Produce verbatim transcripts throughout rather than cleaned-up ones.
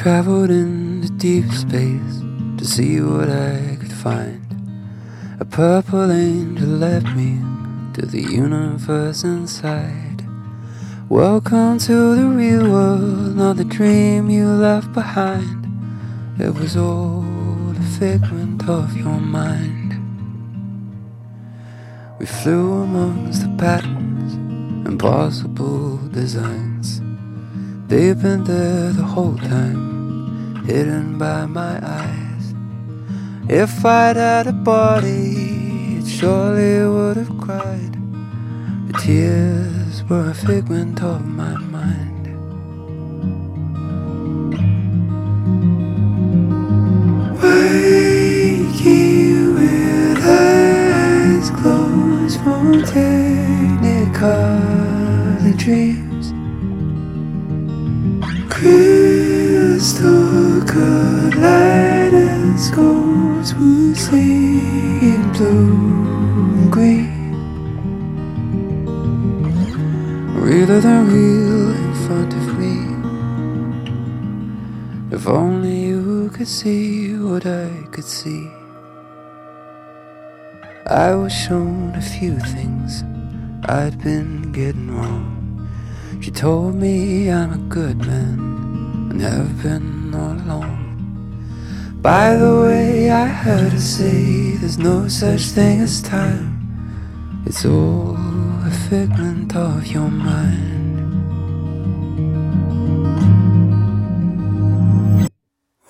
traveled into deep space to see what I could find. A purple angel led me to the universe inside. Welcome to the real world, not the dream you left behind. It was all a figment of your mind. We flew amongst the patterns, impossible designs. They've been there the whole time, hidden by my eyes. If I'd had a body, it surely would have cried. The tears were a figment of my mind. Wakey with eyes closed from technicolor dreams, crystal kaleidoscopes will see blue and green, realer than real in front of me. If only you could see what I could see. I was shown a few things I'd been getting wrong. She told me I'm a good man and have been all along. By the way, I heard her say there's no such thing as time. It's all a figment of your mind.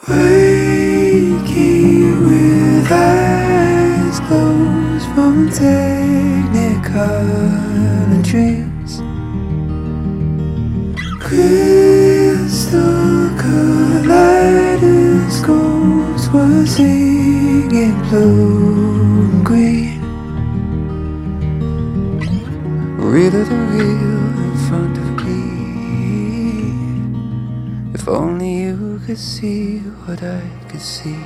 Waking with eyes closed from technicolor dreams, crystal kaleidoscopes were singing blue and green, realer than real in front of me. If only you could see what I could see.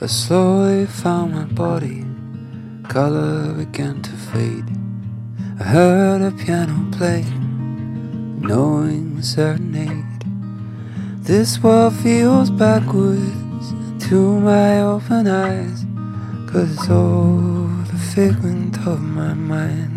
I slowly found my body, color began to fade. I heard a piano playing, knowing serenade. This world feels backwards to my open eyes, 'cause it's all a figment of my mind.